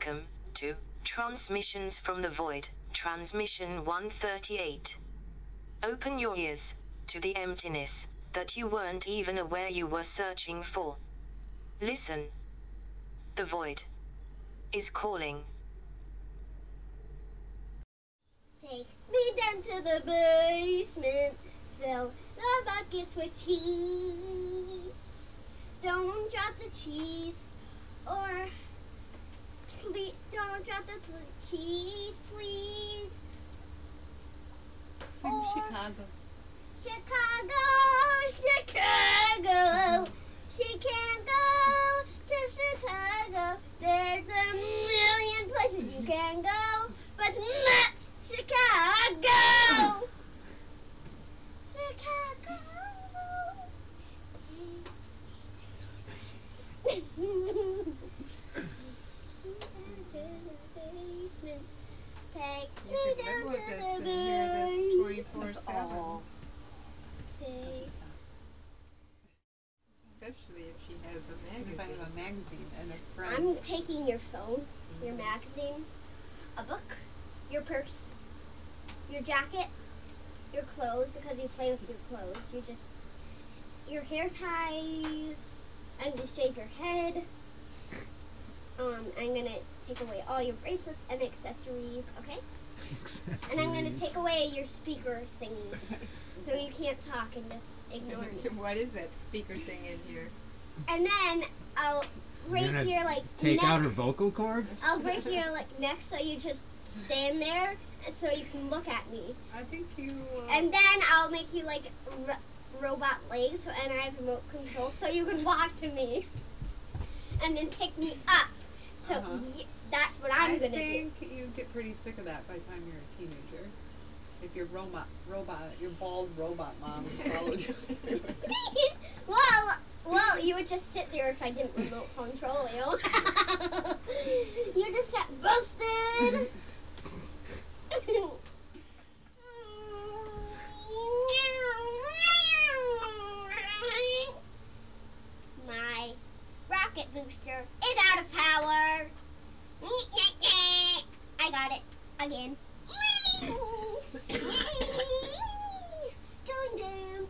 Welcome to Transmissions from the Void, Transmission 138. Open your ears to the emptiness that you weren't even aware you were searching for. Listen. The Void is calling. Take me down to the basement, fill the buckets with cheese. Don't drop the cheese, or please, don't drop the cheese, please. From Chicago. Chicago. She can't go to Chicago. There's a million places you can go, but not Chicago. Chicago. Basement. Take me down to the basement. Especially if she has a magazine. A magazine and a friend. I'm taking your phone, your magazine, a book, your purse, your jacket, your clothes, because you play with your clothes. You just, your hair ties. I'm gonna shave your head. I'm gonna take away all your bracelets and accessories, okay? And I'm gonna take away your speaker thingy, so you can't talk and just ignore me. What is that speaker thing in here? And then I'll break your like take neck. Out her vocal cords. I'll break your like neck, so you just stand there, and so you can look at me. I think you. And then I'll make you like robot legs, and I have remote control, so you can walk to me, and then pick me up. So that's what I'm going to do. I think you get pretty sick of that by the time you're a teenager. If your your bald robot mom followed you. well, you would just sit there if I didn't remote control you. You just got busted. My rocket booster is out of power. I got it again. Going down.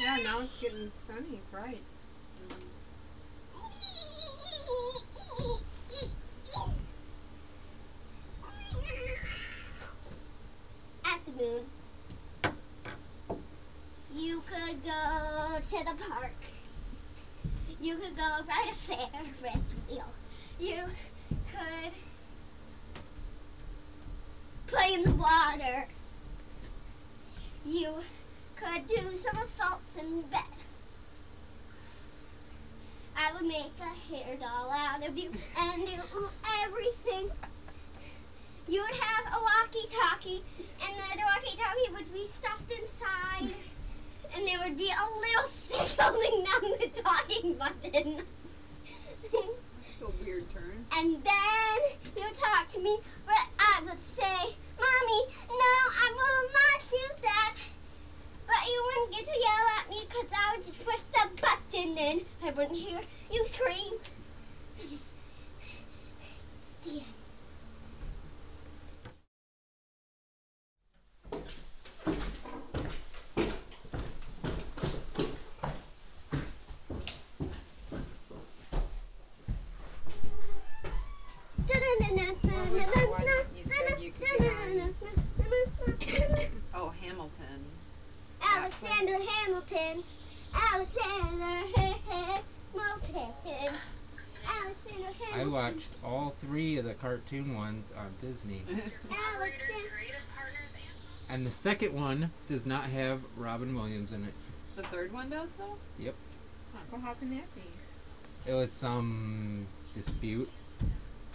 Yeah, now it's getting sunny, bright. At the moon. You could go to the park. You could go ride a Ferris wheel. You could play in the water. You could do somersaults in bed. I would make a hair doll out of you and do everything. You would have a walkie-talkie, and the walkie-talkie would be stuffed inside. And there would be a little stick holding down the talking button. That's a weird turn. And then you would talk to me, but I would say, Mommy, no, I will not do that. But you wouldn't get to yell at me because I would just push the button and I wouldn't hear you scream. The end. Oh, Hamilton. Alexander Hamilton. Alexander Hamilton. Alexander Hamilton. I watched all three of the cartoon ones on Disney. And the second one does not have Robin Williams in it. The third one does, though? Yep. Well, how can that be? It was some dispute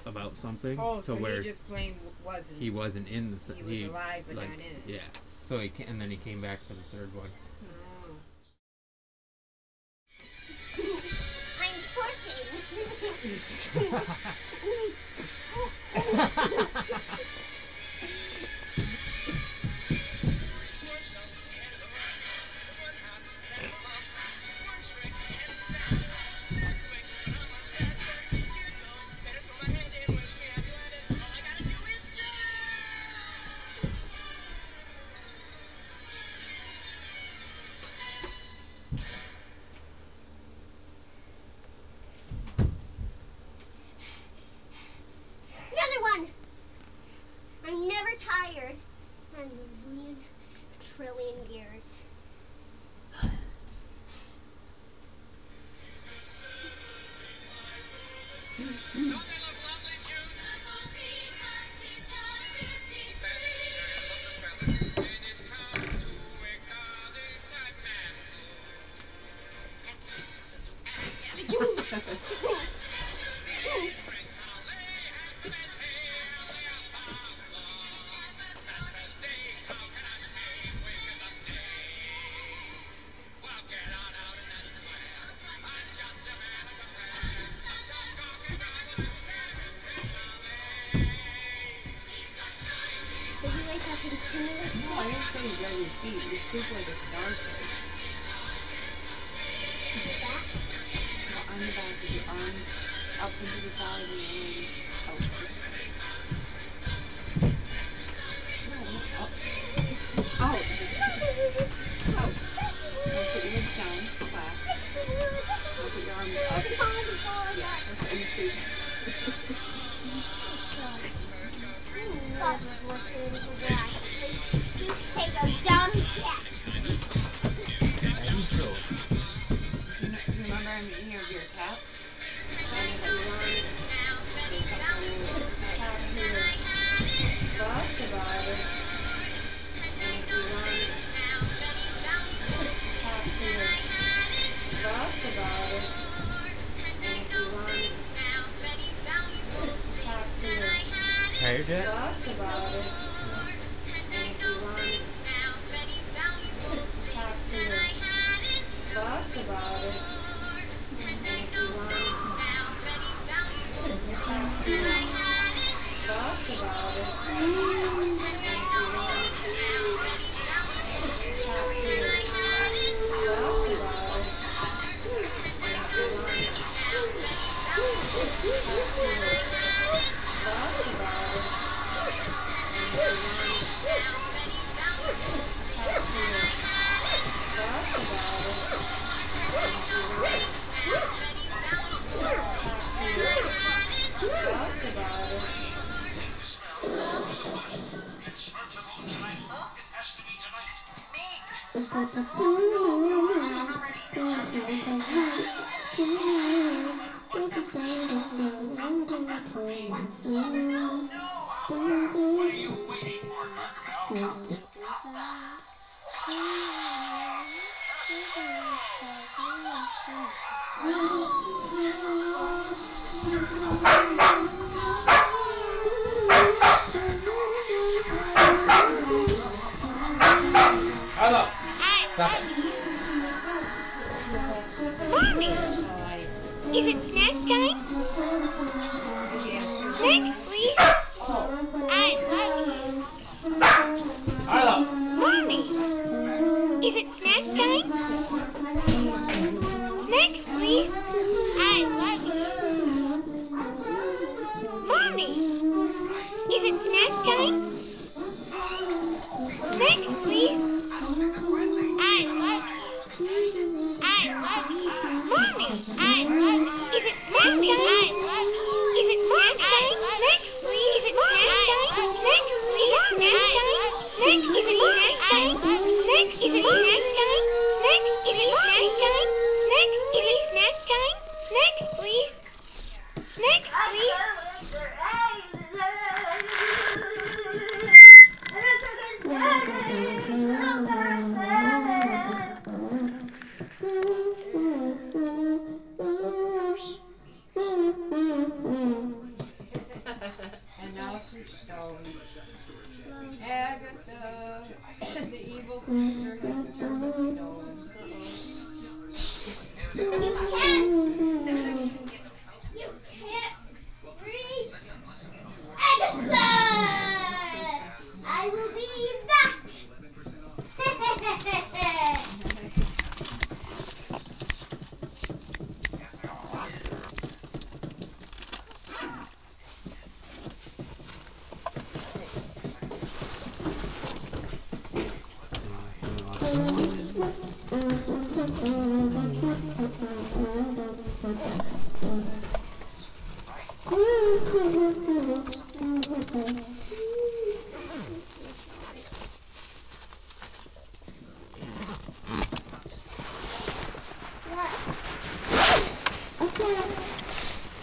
about something. Oh, so where he just plain wasn't. He wasn't in the... He was alive, but like, not in it. Yeah. So and then he came back for the third one. Oh. I'm twerking.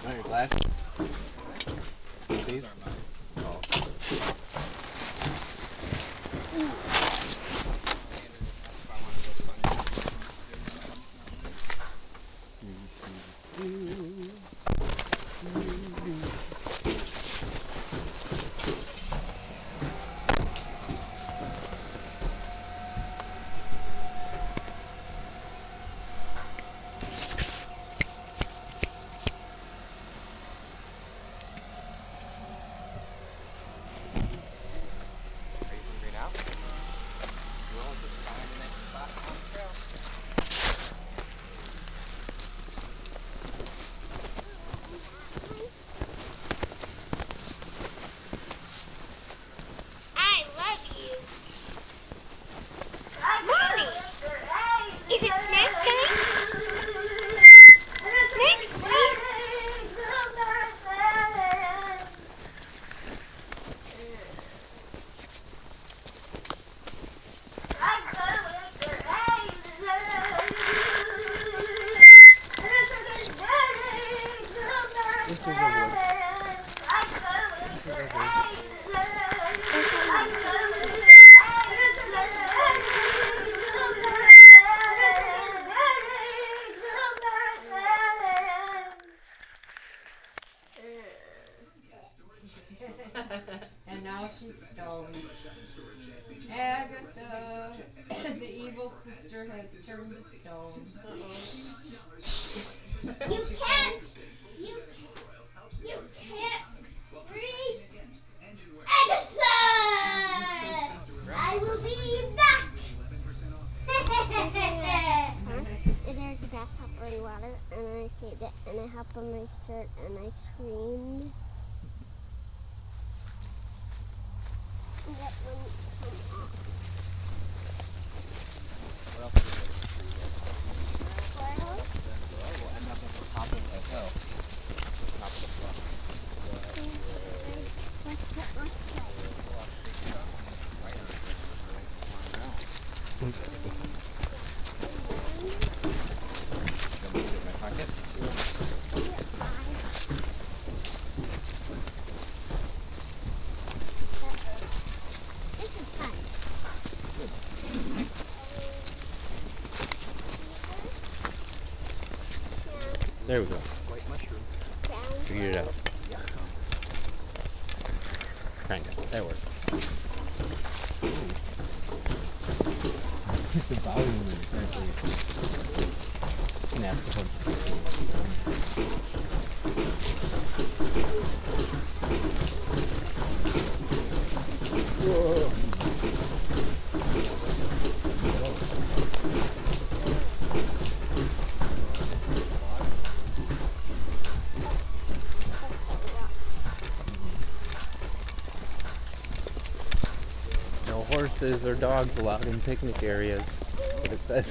Oh, your glasses? These aren't mine. Oh. There we go. White mushroom. Figured it out. Yeah. Kind of. That worked. The volume is apparently snapped a bunch of people. Whoa. Or dogs allowed in picnic areas, what it says.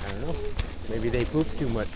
I don't know, maybe they poop too much.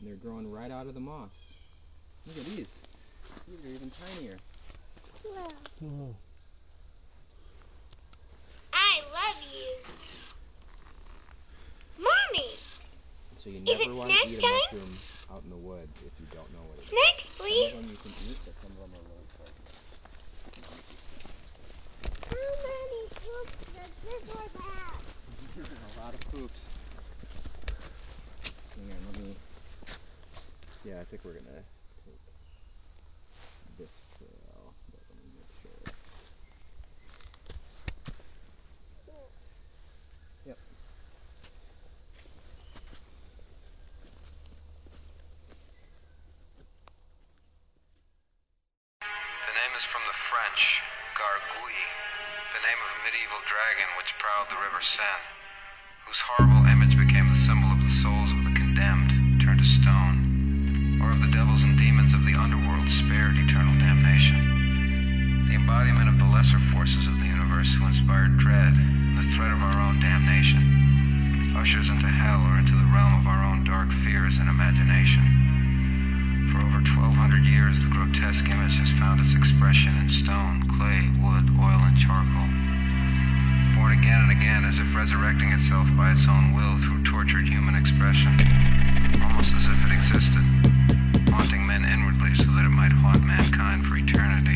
And they're growing right out of the moss. Look at these. These are even tinier. Wow. Mm-hmm. I love you. Mommy! So you never want to eat a mushroom out in the woods if you don't know what it is. Next, please. Some of them you can eat, but some of them are really poisonous. How many poops does this one have? A lot of poops. Hang on, let me... Yeah, I think we're gonna take this trail, but let me make sure. Yep. The name is from the French, Gargouille, the name of a medieval dragon which prowled the river Seine, whose horrible image became the symbol of the souls of the condemned turned to stone, or of the devils and demons of the underworld spared eternal damnation. The embodiment of the lesser forces of the universe who inspired dread and the threat of our own damnation, ushers into hell or into the realm of our own dark fears and imagination. For over 1,200 years, the grotesque image has found its expression in stone, clay, wood, oil, and charcoal. Born again and again, as if resurrecting itself by its own will through tortured human expression, almost as if it existed, haunting men inwardly so that it might haunt mankind for eternity.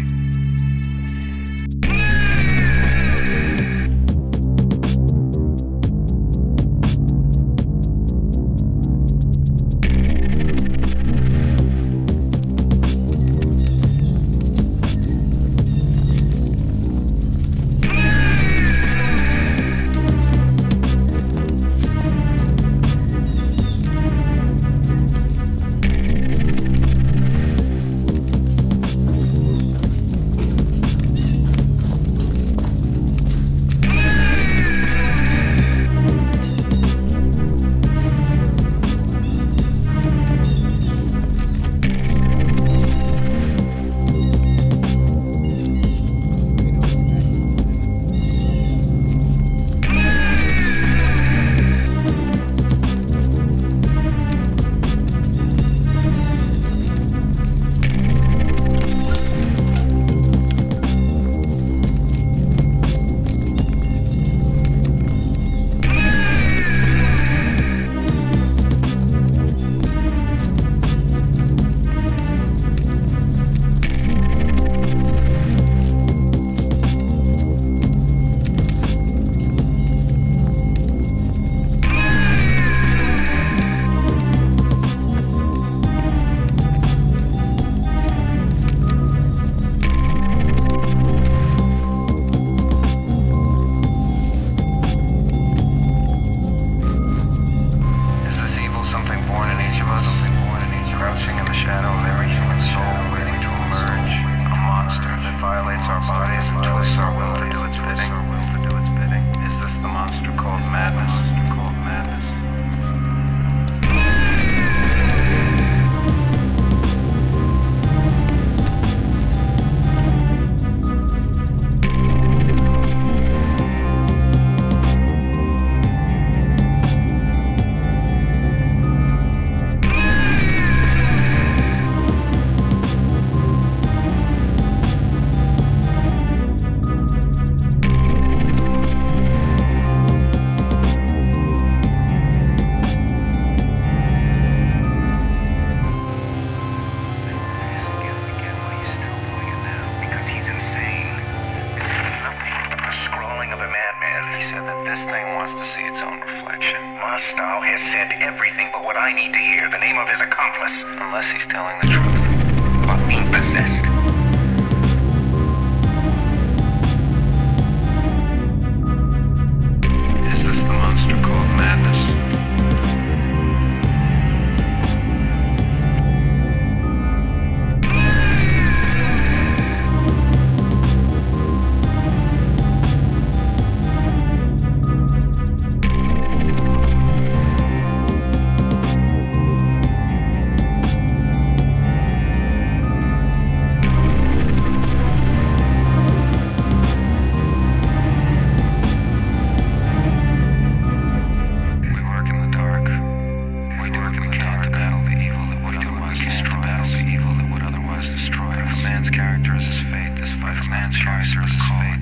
man's character is his fate. This fight is not a choice.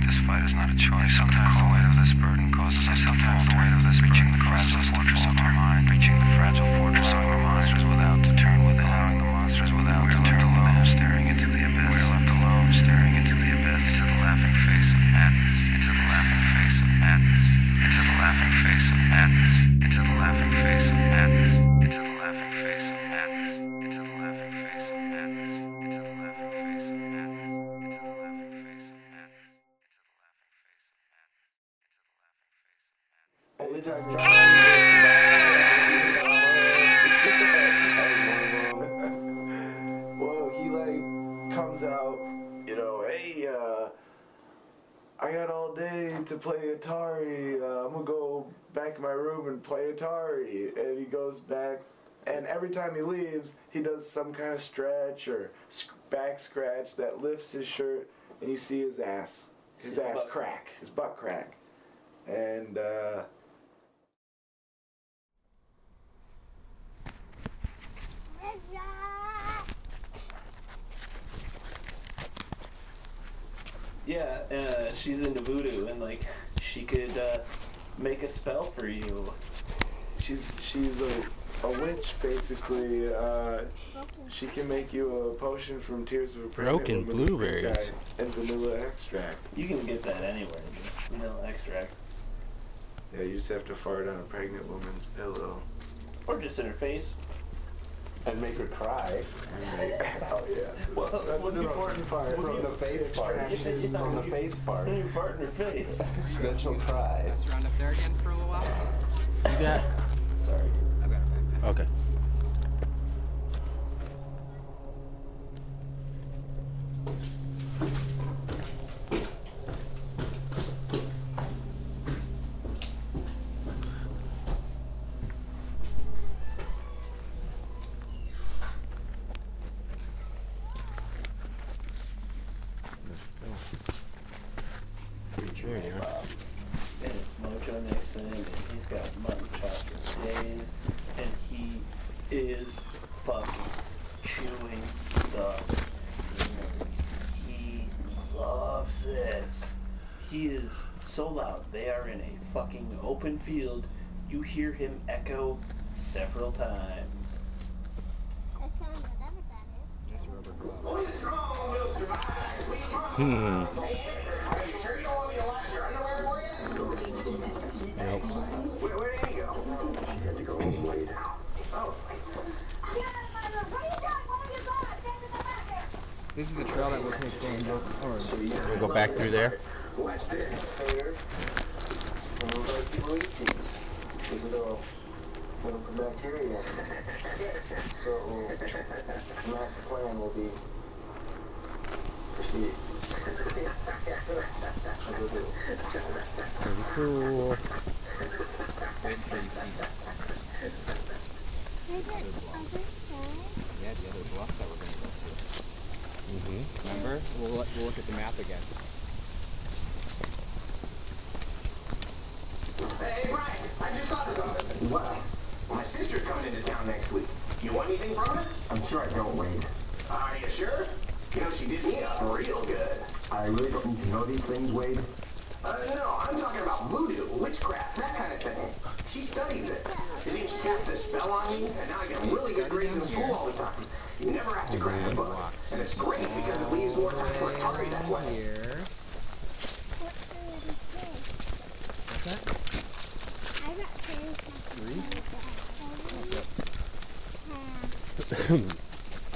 This fight is not a choice. Sometimes the weight of this burden causes us to falter. Reaching the fragile fortress of our mind. Monsters without to turn within. Allowing the monsters without to turn alone. Staring into the abyss. We are left alone. Staring into the abyss. Into the laughing face of madness. Into the laughing face of madness. Into the laughing face of madness. Into the laughing face of madness. Into the laughing face of madness. Into the laughing face of madness. Into the laughing face of madness. Into the laughing face of madness. Into the laughing face of madness. Into the laughing face of madness. It's a out, you know, hey, I got all day to play Atari, I'm gonna go back in my room and play Atari, and he goes back, and every time he leaves, he does some kind of stretch or back scratch that lifts his shirt, and you see his ass, his butt crack, and, yeah, she's into voodoo, and, like, she could, make a spell for you. She's a witch, basically. She can make you a potion from tears of a pregnant woman. Broken blueberries. And vanilla extract. You can get that anywhere, vanilla extract. Yeah, you just have to fart on a pregnant woman's pillow. Or just in her face. And make her cry. Hell yeah. Well, that's an important part. From the face part. From the face part. You fart in her face. Then she'll cry. Let's round up there again for a little while. You got... Sorry. I've got a backpack. Okay. Fucking open field, you hear him echo several times. Are you sure you don't want me to wash your underwear for you? Nope. Where did he go? She had to go and lay down. Oh. This is the trail that we'll take James over. We'll go back through there. What's this? There's a little bacteria. So the master plan will be proceed. Pretty cool. Wait until you see that. There's another side. Yeah, the other bluff that we're going to go to. Mm-hmm. Remember? We'll look at the map again. Hey, Brian, I just thought of something. What? My sister's coming into town next week. Do you want anything from her? I'm sure I don't, Wade. Are you sure? You know, she did me up real good. I really don't need to know these things, Wade. No, I'm talking about voodoo, witchcraft, that kind of thing. She studies it. You see, she casts a spell on me, and now I get really good grades in school all the time. You never have to grab the book. And it's great because it leaves more time for Atari that way.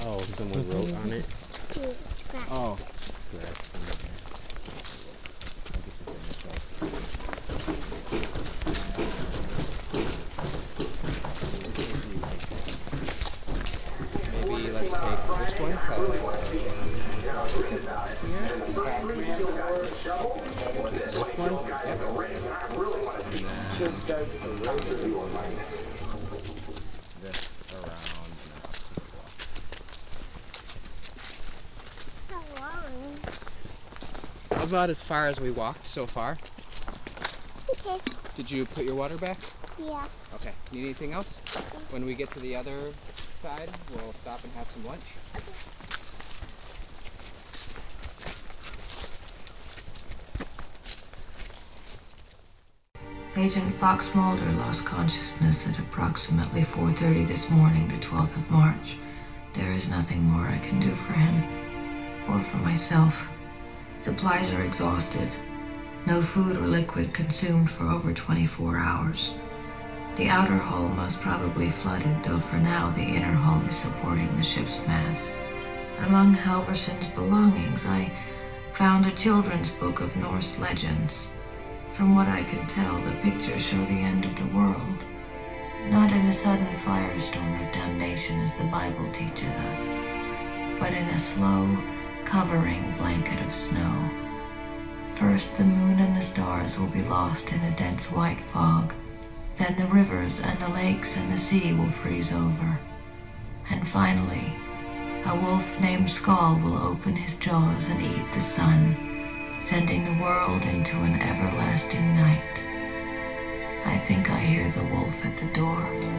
Oh, someone wrote on it. Oh, maybe let's take this one. This around. About as far as we walked so far. Okay. Did you put your water back? Yeah. Okay. Need anything else? Okay. When we get to the other side, we'll stop and have some lunch. Okay. Agent Fox Mulder lost consciousness at approximately 4:30 this morning, the 12th of March. There is nothing more I can do for him, or for myself. Supplies are exhausted. No food or liquid consumed for over 24 hours. The outer hull most probably flooded, though for now the inner hull is supporting the ship's mass. Among Halverson's belongings, I found a children's book of Norse legends. From what I could tell, the pictures show the end of the world. Not in a sudden firestorm of damnation as the Bible teaches us, but in a slow, covering blanket of snow. First, the moon and the stars will be lost in a dense white fog. Then the rivers and the lakes and the sea will freeze over. And finally, a wolf named Skull will open his jaws and eat the sun, sending the world into an everlasting night. I think I hear the wolf at the door.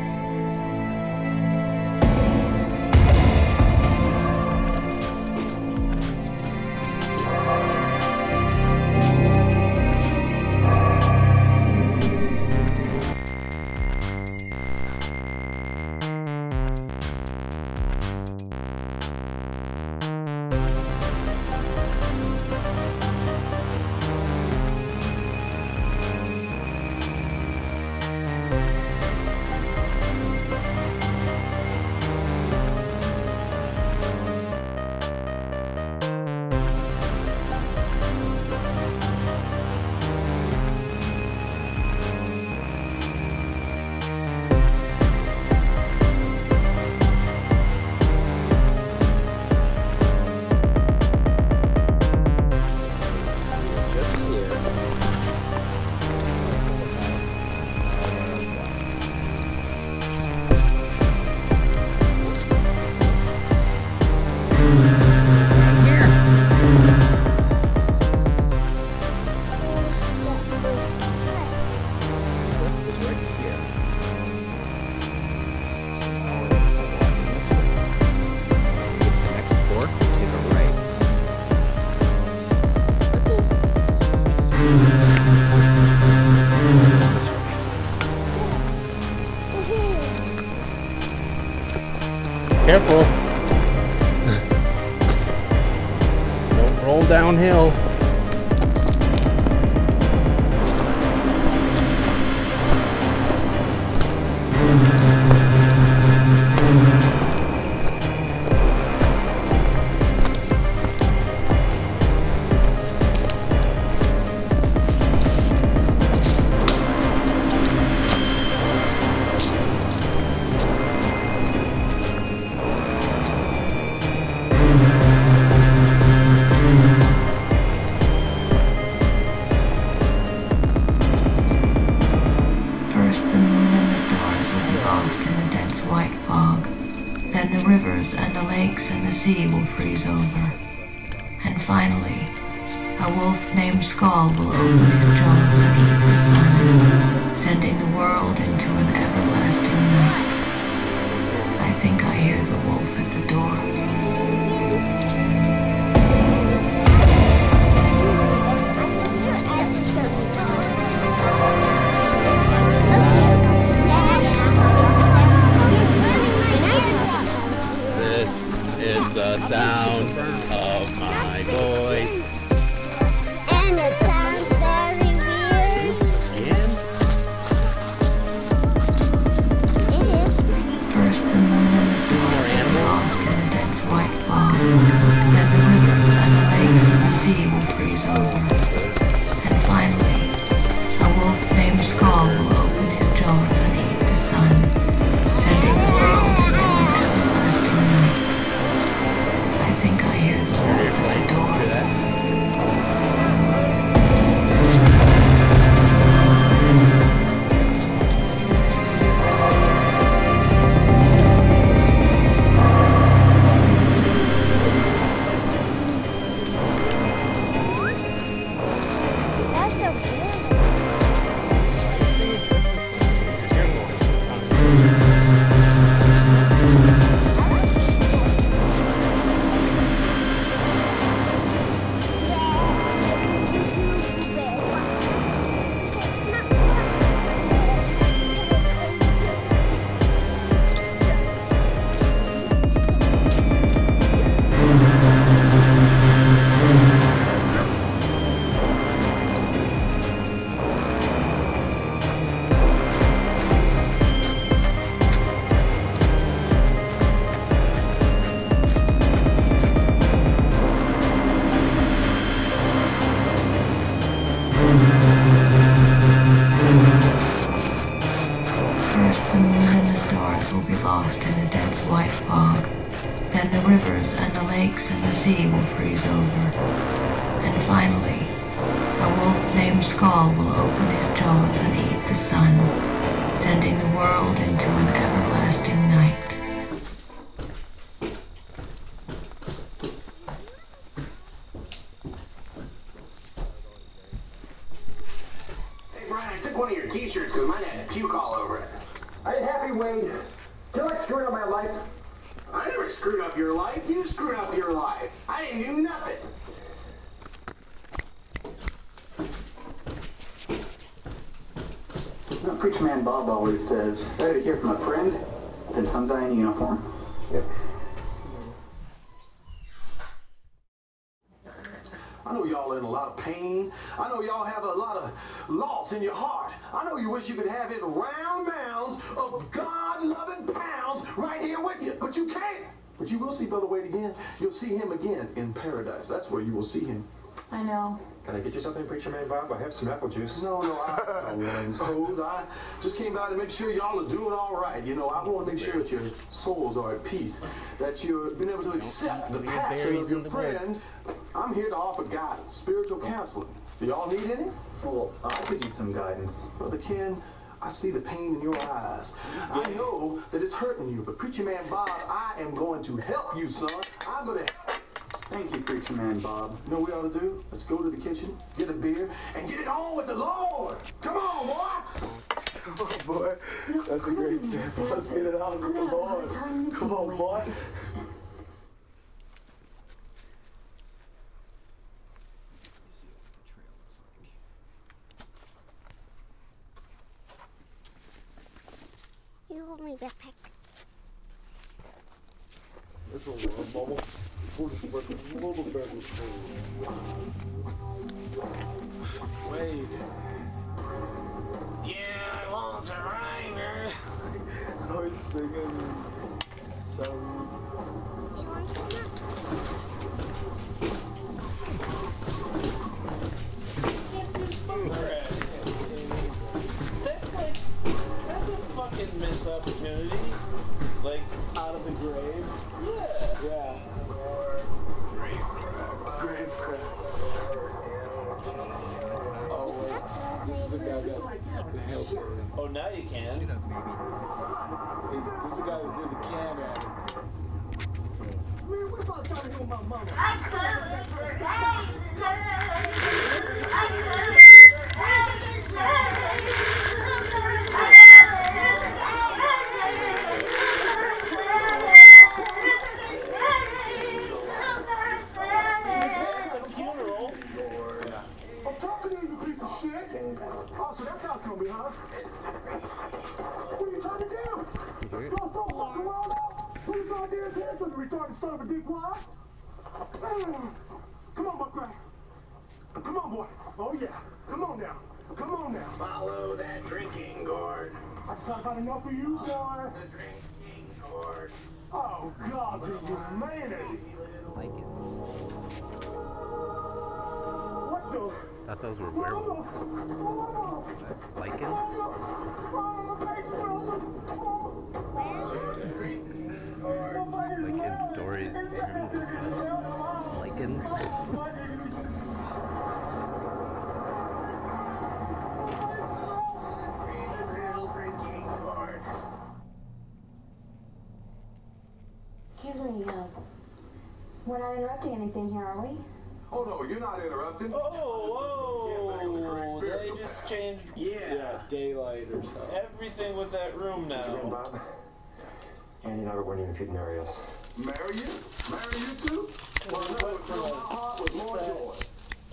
Careful. Don't roll downhill. I think I hear the door. freeze over. And finally, a wolf named Skull will open his jaws and eat the sun, sending the world into an everlasting night. Hey, Brian, I took one of your t-shirts because mine had puke all over it. I ain't happy, Wade. Till I screwed up my life. I never screwed up your life. You screwed up your life. I didn't do nothing. You know, Preacher Man Bob always says, better to hear from a friend than some guy in uniform. Yep. I know y'all in a lot of pain. I know y'all have a lot of loss in your heart. I know you wish you could have his round mounds of God-loving pounds right here with you, but you can't. But you will see Brother Wade again. You'll see him again in paradise. That's where you will see him. I know. Can I get you something, Preacher Man Bob? I have some apple juice. No, I don't impose. I just came by to make sure y'all are doing all right. You know, I want to make sure that your souls are at peace, that you've been able to accept the passion of your friends. I'm here to offer guidance, spiritual counseling. Do y'all need any? Well, I could use some guidance. Brother Ken, I see the pain in your eyes. I know that it's hurting you, but Preacher Man Bob, I am going to help you, son. I'm going to help you. Thank you, Preacher Man Bob. You know what we ought to do? Let's go to the kitchen, get a beer, and get it on with the Lord! Come on, boy! Come on, boy. No, that's a great sample. Let's get it on with the Lord. Come on, boy. You hold me backpack. That's a little bubble. We'll just work a little bit. Wade. Yeah, I won't survive her. I was singing That's a fucking missed opportunity. Like, out of the grave. Yeah. Grave crap. Oh, wait. This is the guy that the helper. Oh, now you can. This is the guy that did the cam at him. We're about to try to go with my mama. Oh, so that's how it's gonna be, huh? What are you trying to do? Yeah. Don't throw the world out! Who's out there dancing, retarded son of a dick, why? Come on, Buckeye. Come on, boy. Oh, yeah. Come on now. Follow that drinking gourd. I've got enough of you, boy. The drinking gourd. Oh, God, you're humanity. I like it. What the... I thought those were werewolves. Lichens? Lichens stories. Lichens. Excuse me, we're not interrupting anything here, are we? Oh, no, you're not interrupting. Oh, they just changed daylight or something. Everything with that room now. Bob? And you know we're even feeding areas. Marry you? Marry you too? Well, I was more joy.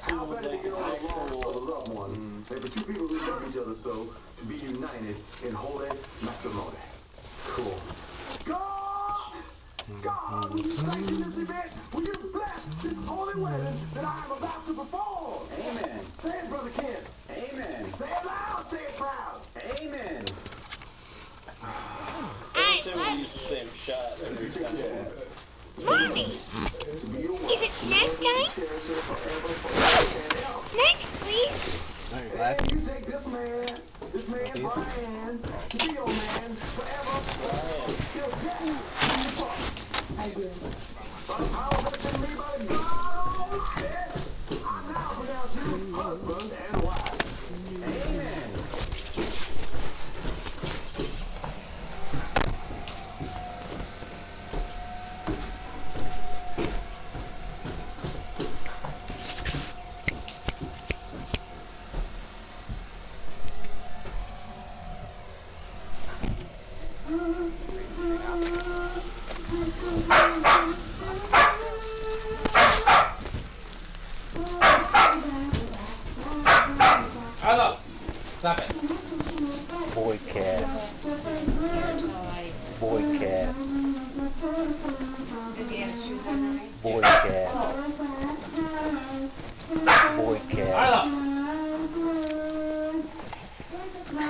How better to get on the wrong of a loved one than for two people who love each other so to be united in holy matrimony. Cool. God, will you sanction this event? Will you bless this holy wedding that I am about to perform? Amen. Say it, Brother Ken. Amen. Say it loud, say it proud. Amen. I say we use the same shot every time. Mommy, is it snack time? Snack, please. And you take this man, Brian, the old man, forever, till death. I do.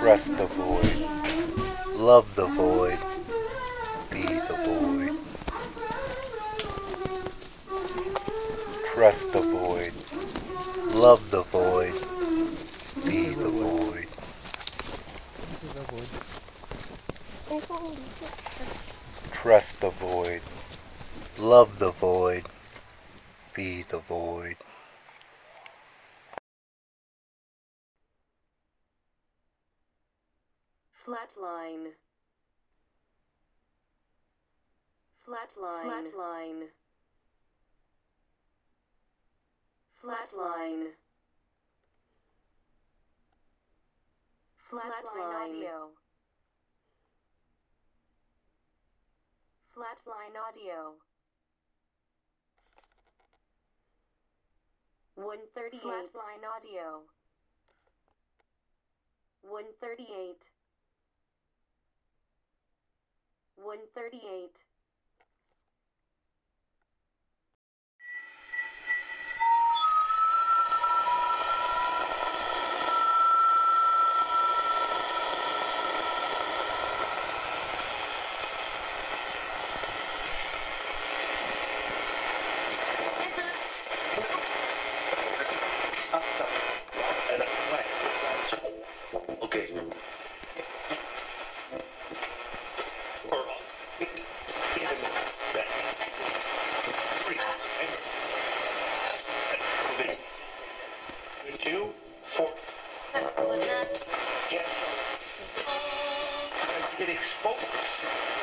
Trust the void. Love the void. Be the void. Trust the void. Love the void. Be the void. Trust the void. Love the void. Be the void. Flatline. Flatline. Flatline. Flatline. Flatline audio. Flatline audio. 138. Flatline audio. 138. 138. It exposed.